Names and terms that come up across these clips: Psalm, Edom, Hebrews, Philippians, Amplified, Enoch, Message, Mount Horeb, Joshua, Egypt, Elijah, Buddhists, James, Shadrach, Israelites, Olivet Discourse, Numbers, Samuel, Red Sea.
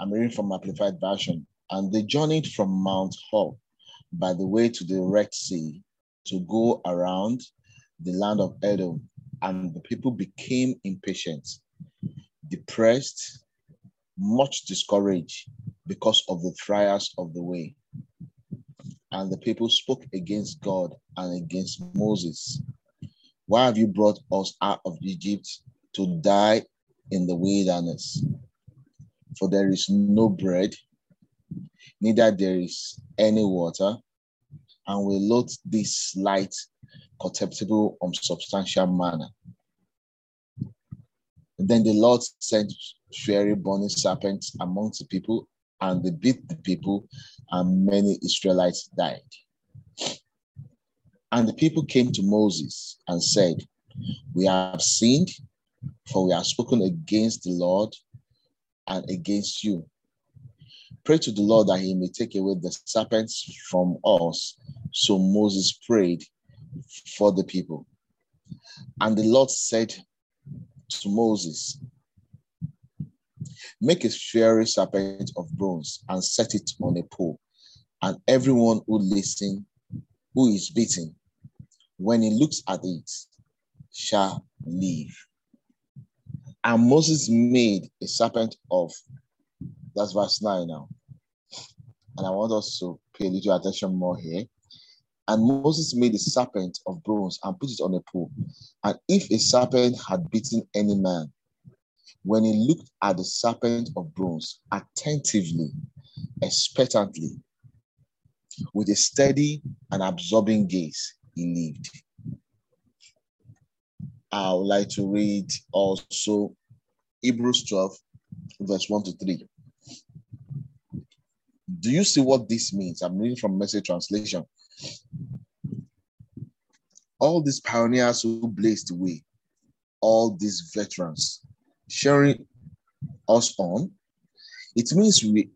I'm reading from Amplified version. And they journeyed from Mount Horeb by the way to the Red Sea to go around the land of Edom, and the people became impatient, depressed, much discouraged because of the trials of the way. And the people spoke against God and against Moses. Why have you brought us out of Egypt to die in the wilderness? For there is no bread, neither there is any water, and we loathe this light, contemptible, unsubstantial manner. Then the Lord sent fiery burning serpents amongst the people, and they beat the people, and many Israelites died. And the people came to Moses and said, we have sinned, for we have spoken against the Lord and against you. Pray to the Lord that he may take away the serpents from us. So Moses prayed for the people. And the Lord said to Moses, make a fiery serpent of bronze and set it on a pole. And everyone who is bitten, when he looks at it, shall live. And Moses made a serpent of, that's verse 9 now. And I want us to pay a little attention more here. And Moses made a serpent of bronze and put it on a pole. And if a serpent had bitten any man, when he looked at the serpent of bronze attentively, expectantly, with a steady and absorbing gaze, he lived. I would like to read also Hebrews 12, verse 1-3. Do you see what this means? I'm reading from Message translation. All these pioneers who blazed the way, all these veterans sharing us on, it means we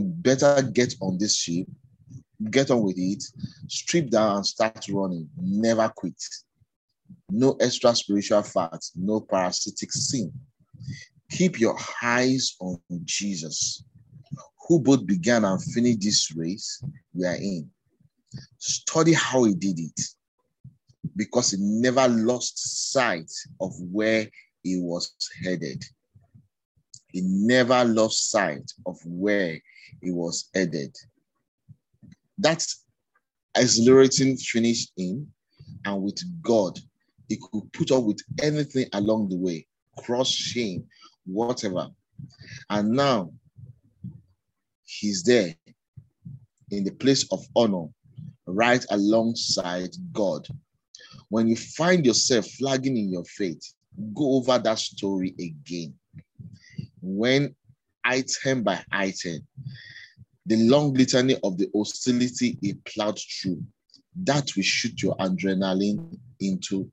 better get on this ship, get on with it, strip down and start running, never quit. No extra spiritual fat, no parasitic sin. Keep your eyes on Jesus, who both began and finished this race we are in. Study how he did it, because he never lost sight of where he was headed. He never lost sight of where he was headed. That exhilarating finish in, and with God, he could put up with anything along the way, cross, shame, whatever. And now, he's there in the place of honor, right alongside God. When you find yourself flagging in your faith, go over that story again. When item by item, the long litany of the hostility he plowed through, that will shoot your adrenaline into,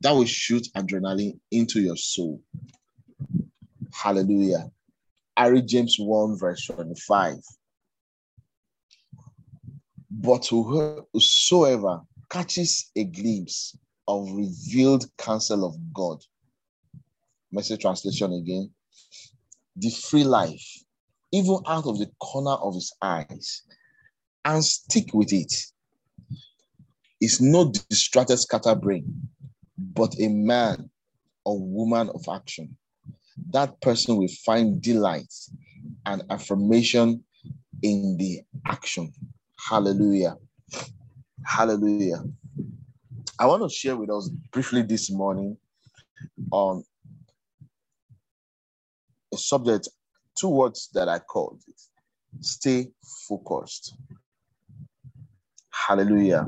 that will shoot adrenaline into your soul. Hallelujah. I read James 1, verse 25. But whosoever catches a glimpse of revealed counsel of God, Message translation again, the free life, even out of the corner of his eyes, and stick with it, is no distracted scatterbrain, but a man or woman of action. That person will find delight and affirmation in the action. Hallelujah. Hallelujah. I want to share with us briefly this morning on a subject, two words that I called it. Stay focused. Hallelujah.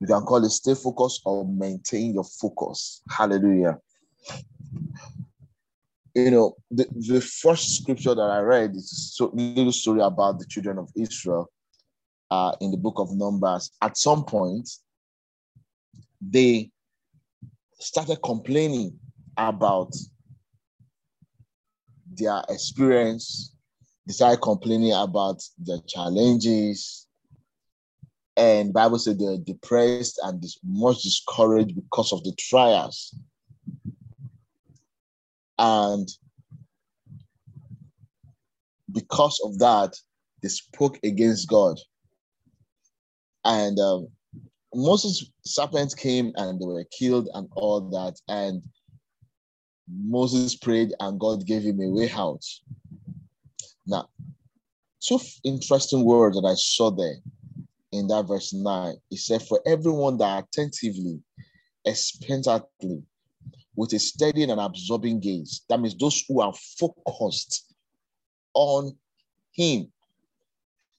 You can call it stay focused or maintain your focus. Hallelujah. You know, the first scripture that I read is a little story about the children of Israel in the book of Numbers. At some point, they started complaining about their experience. They started complaining about their challenges. And the Bible said they're depressed and much discouraged because of the trials. And because of that, they spoke against God. And Moses' serpents came and they were killed and all that. And Moses prayed and God gave him a way out. Now, two interesting words that I saw there in that verse 9. It said, for everyone that attentively, expectantly, with a steady and absorbing gaze. That means those who are focused on him,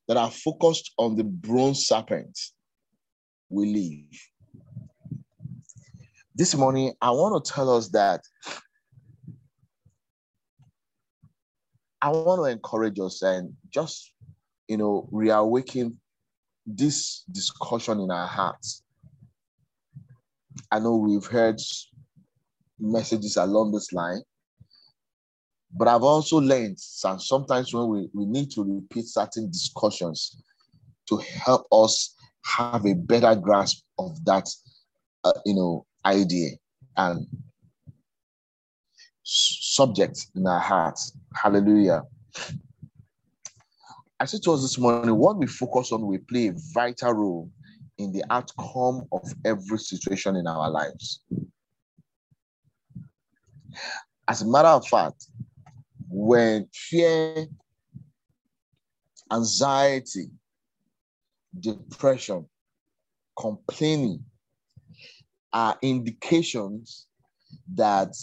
that are focused on the bronze serpent, will live. This morning, I want to tell us that I want to encourage us and just, reawaken this discussion in our hearts. I know we've heard messages along this line, but I've also learned that sometimes when we need to repeat certain discussions to help us have a better grasp of that, idea and subject in our hearts. Hallelujah. I said to us this morning, what we focus on, we play a vital role in the outcome of every situation in our lives. As a matter of fact, when fear, anxiety, depression, complaining are indications that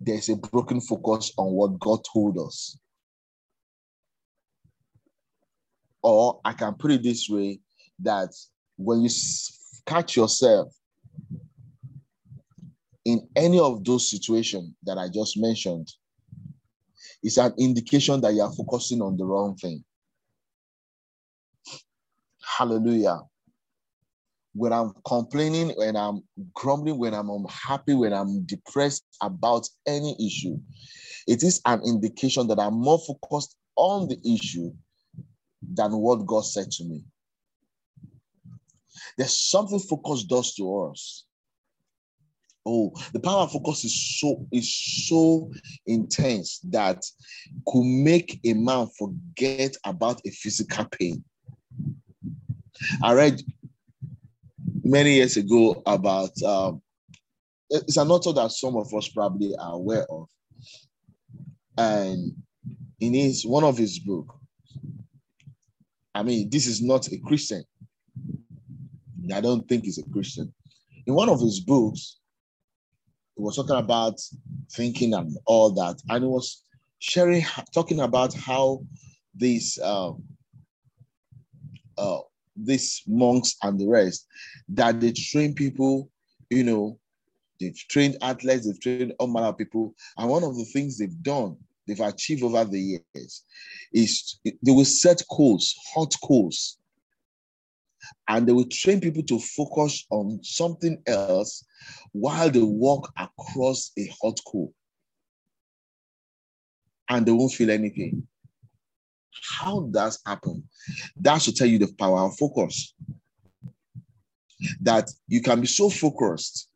there's a broken focus on what God told us. Or I can put it this way, that when you catch yourself in any of those situations that I just mentioned, it's an indication that you are focusing on the wrong thing. Hallelujah. When I'm complaining, when I'm grumbling, when I'm unhappy, when I'm depressed about any issue, it is an indication that I'm more focused on the issue than what God said to me. There's something focus does to us. Oh, the power of focus is so intense that could make a man forget about a physical pain. I read many years ago about, it's an author that some of us probably are aware of. And in one of his books, this is not a Christian. I don't think he's a Christian. In one of his books, he was talking about thinking and all that. And he was talking about how these monks and the rest, that they train people, they've trained athletes, they've trained all manner of people. And one of the things they've done, they've achieved over the years, is they will set goals, hot goals. And they will train people to focus on something else while they walk across a hot coal. And they won't feel anything. How does that happen? That should tell you the power of focus. That you can be so focused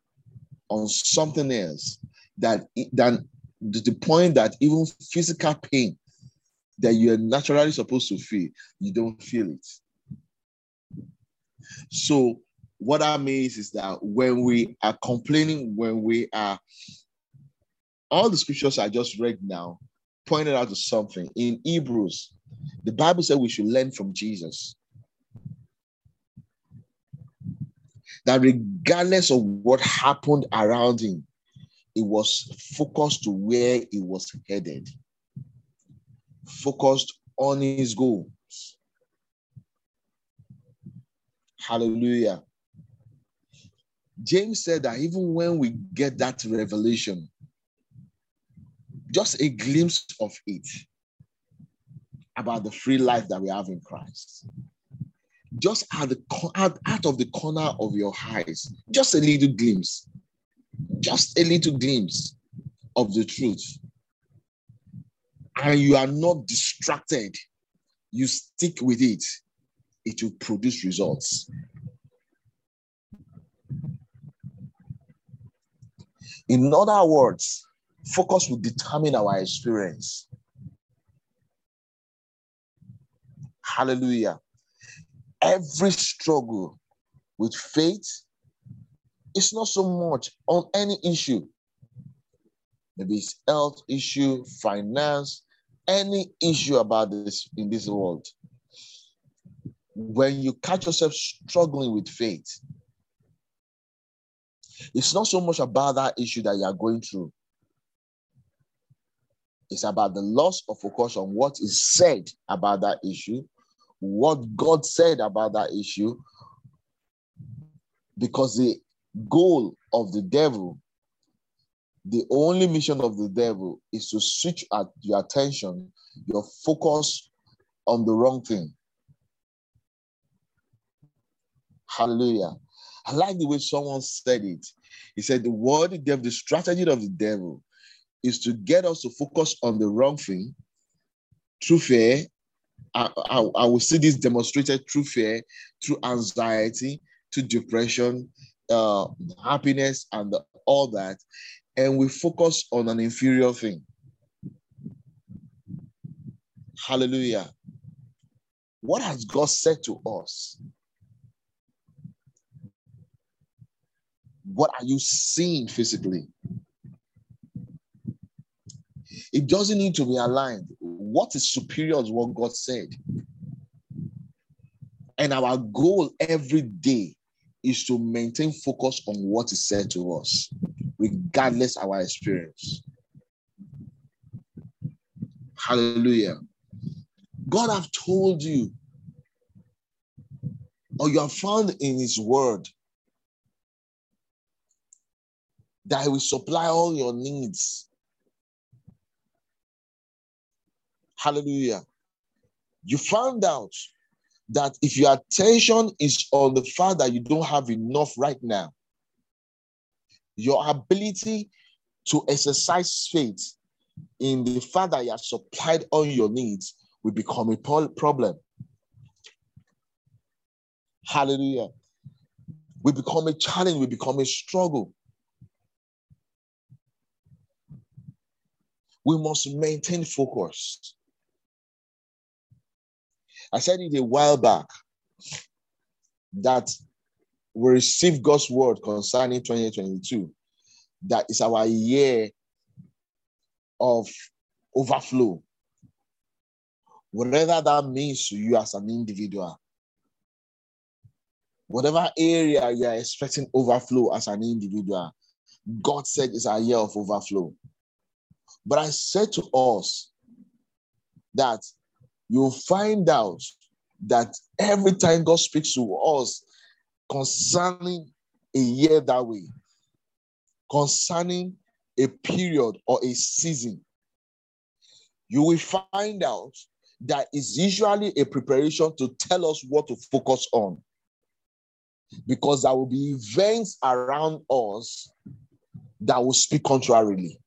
on something else than the point that even physical pain that you're naturally supposed to feel, you don't feel it. So what that means is that when we are complaining, all the scriptures I just read now pointed out to something. In Hebrews, the Bible said we should learn from Jesus. That regardless of what happened around him, it was focused to where he was headed. Focused on his goal. Hallelujah. James said that even when we get that revelation, just a glimpse of it, about the free life that we have in Christ, just out of the corner of your eyes, just a little glimpse of the truth, and you are not distracted, you stick with it, it will produce results. In other words, focus will determine our experience. Hallelujah. Every struggle with faith is not so much on any issue. Maybe it's health issue, finance, any issue about this in this world. When you catch yourself struggling with faith, it's not so much about that issue that you are going through. It's about the loss of focus on what is said about that issue, what God said about that issue, because the goal of the devil, the only mission of the devil, is to switch at your attention, your focus on the wrong thing. Hallelujah. I like the way someone said it. He said the word, the strategy of the devil is to get us to focus on the wrong thing through fear. I will see this demonstrated through fear, through anxiety, through depression, happiness, and all that. And we focus on an inferior thing. Hallelujah. What has God said to us? What are you seeing physically? It doesn't need to be aligned. What is superior is what God said. And our goal every day is to maintain focus on what is said to us, regardless of our experience. Hallelujah. God have told you, or you have found in his word, that he will supply all your needs. Hallelujah. You found out that if your attention is on the fact that you don't have enough right now, your ability to exercise faith in the fact that you have supplied all your needs will become a problem. Hallelujah. We become a challenge, we become a struggle. We must maintain focus. I said it a while back that we received God's word concerning 2022. That is our year of overflow. Whatever that means to you as an individual. Whatever area you are expecting overflow as an individual, God said it's our year of overflow. But I said to us that you'll find out that every time God speaks to us concerning a year that way, concerning a period or a season, you will find out that it's usually a preparation to tell us what to focus on. Because there will be events around us that will speak contrarily.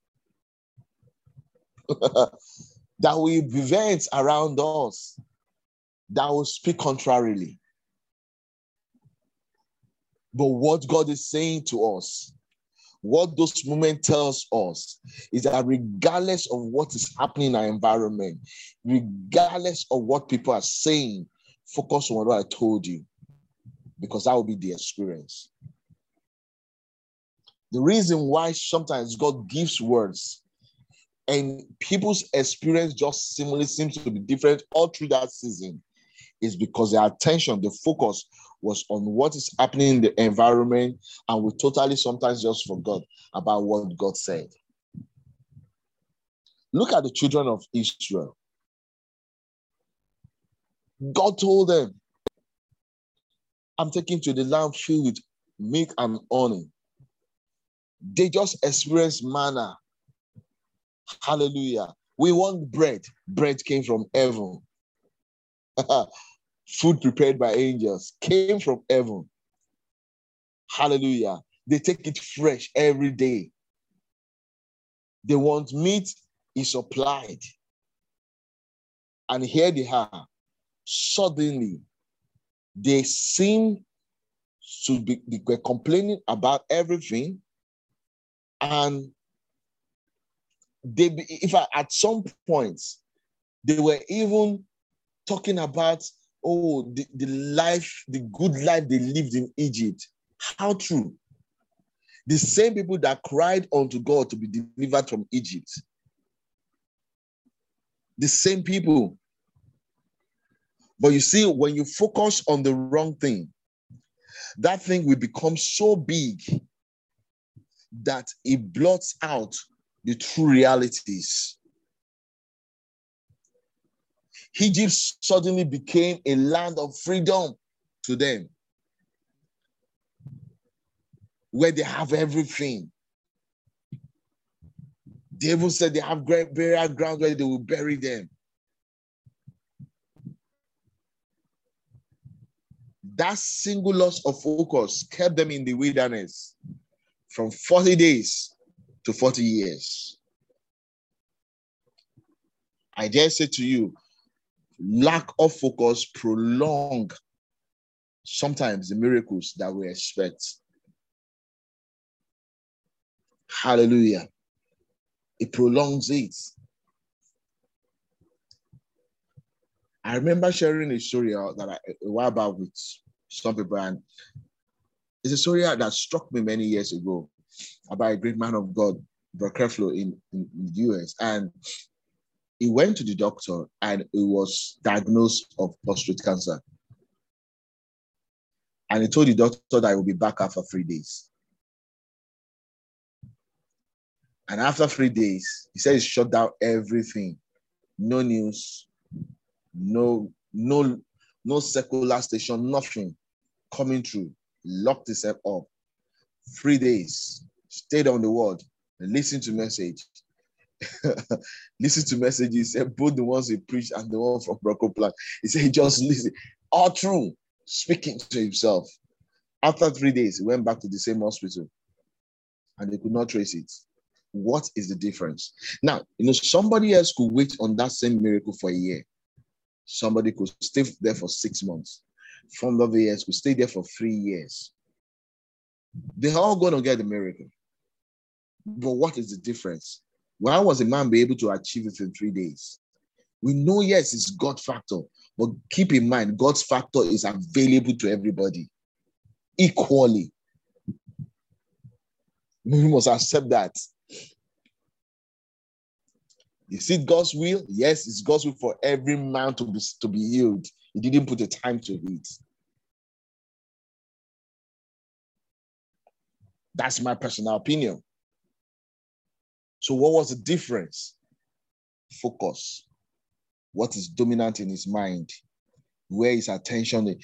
That will be events around us that will speak contrarily. But what God is saying to us, what those moments tells us, is that regardless of what is happening in our environment, regardless of what people are saying, focus on what I told you, because that will be the experience. The reason why sometimes God gives words and people's experience just seems to be different all through that season is because their attention, the focus was on what is happening in the environment, and we totally sometimes just forgot about what God said. Look at the children of Israel. God told them, I'm taking to the land filled with milk and honey. They just experienced manna. Hallelujah. We want bread. Bread came from heaven. Food prepared by angels came from heaven. Hallelujah. They take it fresh every day. They want meat, is supplied. And here they are. Suddenly, they seem to be complaining about everything, and at some point, they were even talking about oh, the good life they lived in Egypt. How true? The same people that cried unto God to be delivered from Egypt. The same people. But you see, when you focus on the wrong thing, that thing will become so big that it blots out the true realities. Egypt suddenly became a land of freedom to them, where they have everything. They even said they have great burial ground where they will bury them. That single loss of focus kept them in the wilderness from 40 days to 40 years. I dare say to you, lack of focus prolong sometimes the miracles that we expect. Hallelujah. It prolongs it. I remember sharing a story that a while back with some people, and it's a story that struck me many years ago about a great man of God, Brother in the US. And he went to the doctor and he was diagnosed of prostate cancer. And he told the doctor that he would be back after 3 days. And after 3 days, he said he shut down everything. No news, no secular station, nothing coming through. Locked himself up. 3 days, stayed on the word, listened to message. Listened to messages, both the ones he preached and the one from Brocoplan. He said he just listened. All through, speaking to himself. After 3 days, he went back to the same hospital and they could not trace it. What is the difference? Now, you know, somebody else could wait on that same miracle for a year. Somebody could stay there for 6 months. From the years could stay there for 3 years. They're all going to get the miracle. But what is the difference? Why was a man be able to achieve it in 3 days? We know, yes, it's God factor. But keep in mind, God's factor is available to everybody equally. We must accept that. Is it God's will? Yes, it's God's will for every man to be healed. He didn't put a time to it. That's my personal opinion. So what was the difference? Focus. What is dominant in his mind? Where is attention?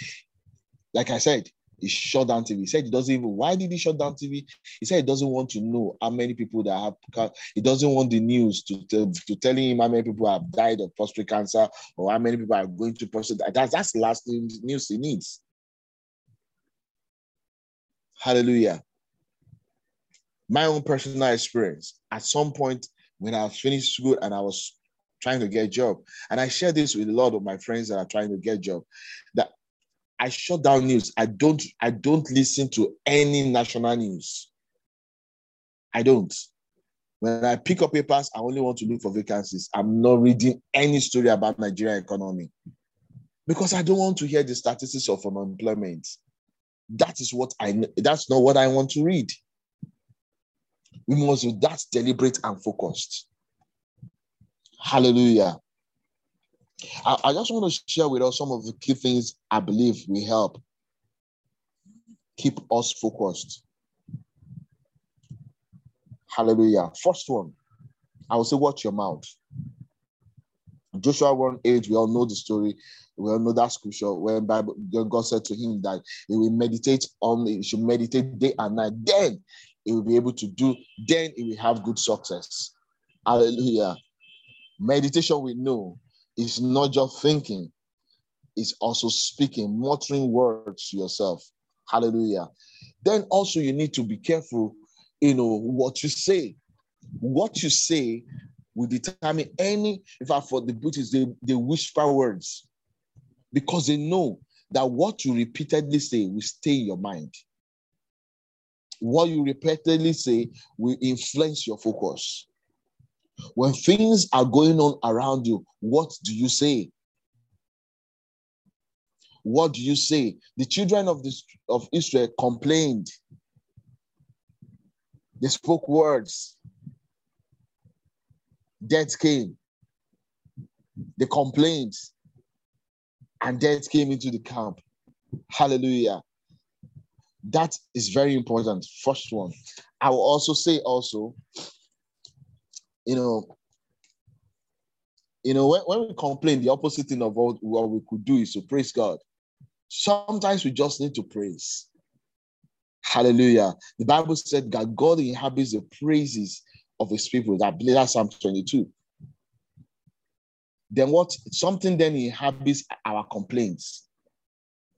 Like I said, he shut down TV. He said he doesn't even, why did he shut down TV? He said he doesn't want to know how many people that have, he doesn't want the news to tell him how many people have died of prostate cancer or how many people are going to prostate. That's the last news he needs. Hallelujah. My own personal experience, at some point when I finished school and I was trying to get a job, and I share this with a lot of my friends that are trying to get a job, that I shut down news. I don't listen to any national news. I don't. When I pick up papers, I only want to look for vacancies. I'm not reading any story about Nigerian economy because I don't want to hear the statistics of unemployment. That is what I. That's not what I want to read. We must be that deliberate and focused. Hallelujah. I just want to share with us some of the key things I believe will help keep us focused. Hallelujah. First one, I will say, watch your mouth. Joshua 1:8, we all know the story. We all know that scripture when God said to him that he should meditate day and night. Then he will be able to do, then he will have good success. Hallelujah. Meditation, we know, it's not just thinking, it's also speaking, muttering words to yourself. Hallelujah. Then also you need to be careful, you know, what you say. What you say will determine any, in fact, for the Buddhists, they whisper words because they know that what you repeatedly say will stay in your mind. What you repeatedly say will influence your focus. When things are going on around you, what do you say? What do you say? The children of Israel complained. They spoke words. Death came. They complained. And death came into the camp. Hallelujah. That is very important. First one. I will also say also, when we complain, the opposite thing of what we could do is to praise God. Sometimes we just need to praise. Hallelujah. The Bible said that God inhabits the praises of his people. That's Psalm 22. Then something inhabits our complaints.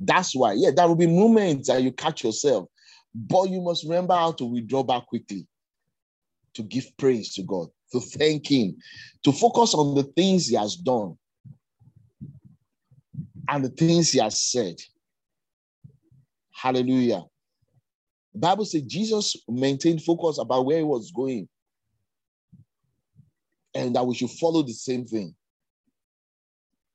That's why, there will be moments that you catch yourself, but you must remember how to withdraw back quickly, to give praise to God, to thank him, to focus on the things he has done and the things he has said. Hallelujah. The Bible says Jesus maintained focus about where he was going and that we should follow the same thing.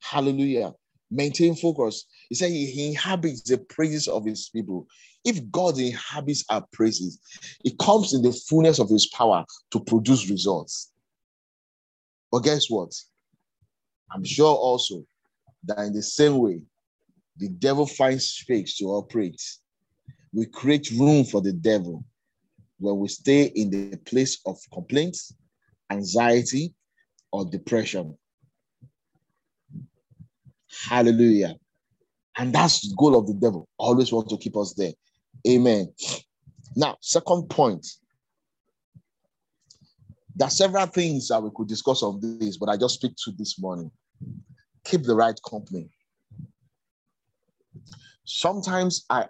Hallelujah. Maintain focus. He said he inhabits the praises of his people. If God inhabits our praises, it comes in the fullness of his power to produce results. But guess what? I'm sure also that in the same way, the devil finds space to operate. We create room for the devil when we stay in the place of complaints, anxiety, or depression. Hallelujah. And that's the goal of the devil. Always want to keep us there. Amen. Now, second point. There are several things that we could discuss on this, but I just speak to this morning. Keep the right company. Sometimes I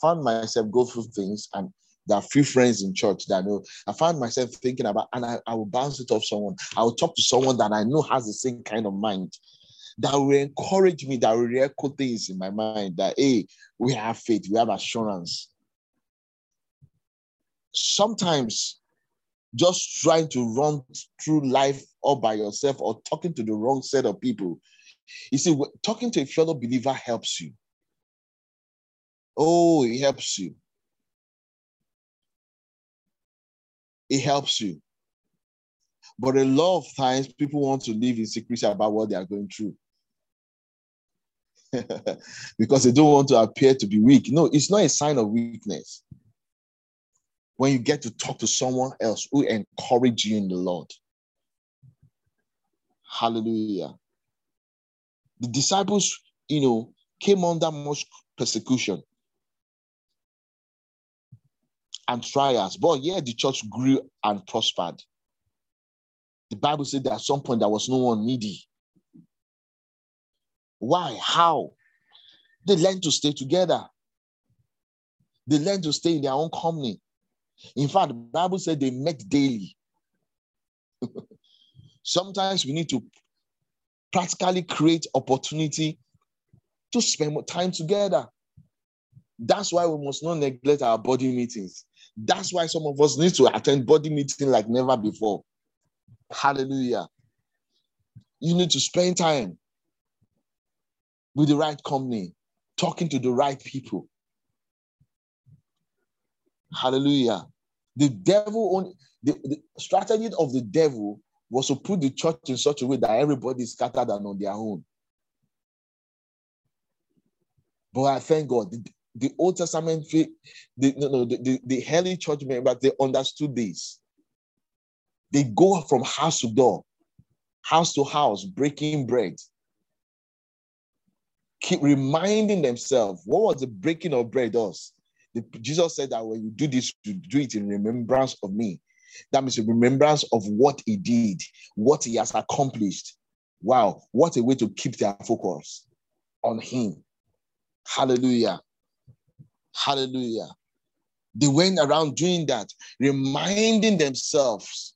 found myself go through things, and there are few friends in church that I know. I found myself thinking about, and I will bounce it off someone. I will talk to someone that I know has the same kind of mind, that will encourage me, that will echo things in my mind that, hey, we have faith, we have assurance. Sometimes just trying to run through life all by yourself or talking to the wrong set of people. You see, talking to a fellow believer helps you. Oh, it helps you. It helps you. But a lot of times, people want to live in secrecy about what they are going through. Because they don't want to appear to be weak. No, it's not a sign of weakness when you get to talk to someone else who encourages you in the Lord. Hallelujah. The disciples, came under much persecution and trials. But the church grew and prospered. The Bible said that at some point there was no one needy. Why? How? They learned to stay together. They learned to stay in their own company. In fact, the Bible said they met daily. Sometimes we need to practically create opportunity to spend more time together. That's why we must not neglect our body meetings. That's why some of us need to attend body meetings like never before. Hallelujah. You need to spend time with the right company, talking to the right people. Hallelujah. The strategy of the devil was to put the church in such a way that everybody is scattered and on their own. But I thank God, the Old Testament, the early church members, they understood this. They go from house to door, house to house, breaking bread. Keep reminding themselves, what was the breaking of bread does? Jesus said that when you do this, you do it in remembrance of me. That means a remembrance of what he did, what he has accomplished. Wow, what a way to keep their focus on him. Hallelujah. Hallelujah. They went around doing that, reminding themselves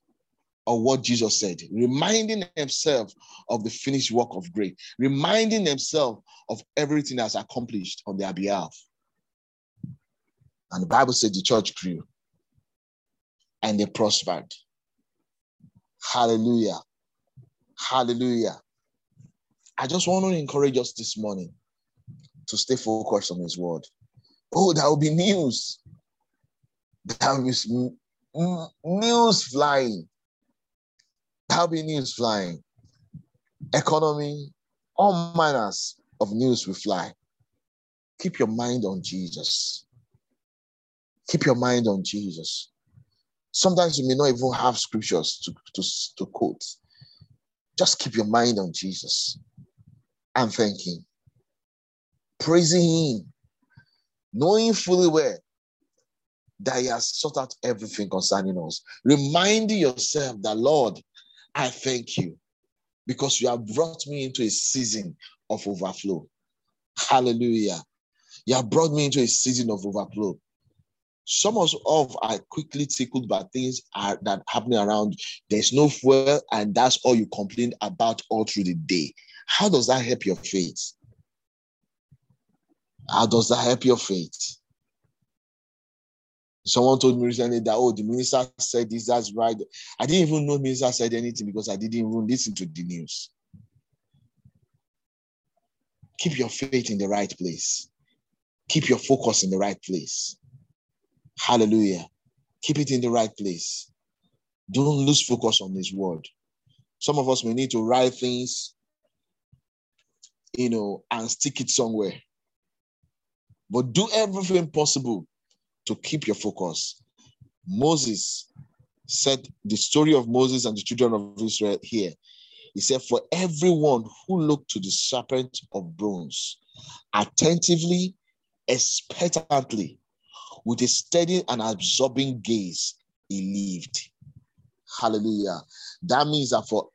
of what Jesus said, reminding themselves of the finished work of grace, reminding themselves of everything that's accomplished on their behalf. And the Bible said the church grew and they prospered. Hallelujah. Hallelujah. I just want to encourage us this morning to stay focused on his word. Oh, there will be news. There will be news flying. There will be news flying. Economy, all manners of news will fly. Keep your mind on Jesus. Keep your mind on Jesus. Sometimes you may not even have scriptures to quote. Just keep your mind on Jesus and thank him. Praising him, knowing fully well that he has sought out everything concerning us. Reminding yourself that, Lord, I thank you because you have brought me into a season of overflow. Hallelujah. You have brought me into a season of overflow. Some of us are quickly tickled by things that happening around. There's no fuel, and that's all you complain about all through the day. How does that help your faith? How does that help your faith? Someone told me recently that, oh, the minister said this, that's right. I didn't even know the minister said anything because I didn't even listen to the news. Keep your faith in the right place. Keep your focus in the right place. Hallelujah. Keep it in the right place. Don't lose focus on this word. Some of us may need to write things, and stick it somewhere. But do everything possible to keep your focus. Moses said the story of Moses and the children of Israel here. He said, for everyone who looked to the serpent of bronze, attentively, expectantly, with a steady and absorbing gaze, he lived. Hallelujah. That means that for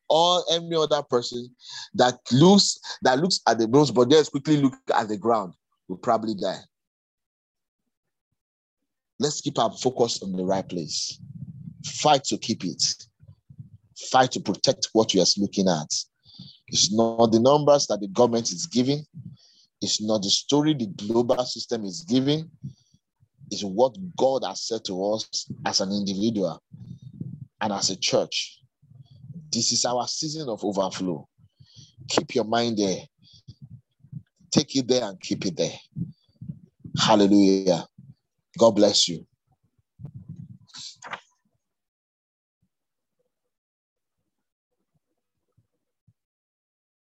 every other person that looks at the bronze, but just quickly look at the ground, will probably die. Let's keep our focus on the right place. Fight to keep it. Fight to protect what we are looking at. It's not the numbers that the government is giving. It's not the story the global system is giving. Is what God has said to us as an individual and as a church. This is our season of overflow. Keep your mind there. Take it there and keep it there. Hallelujah. God bless you.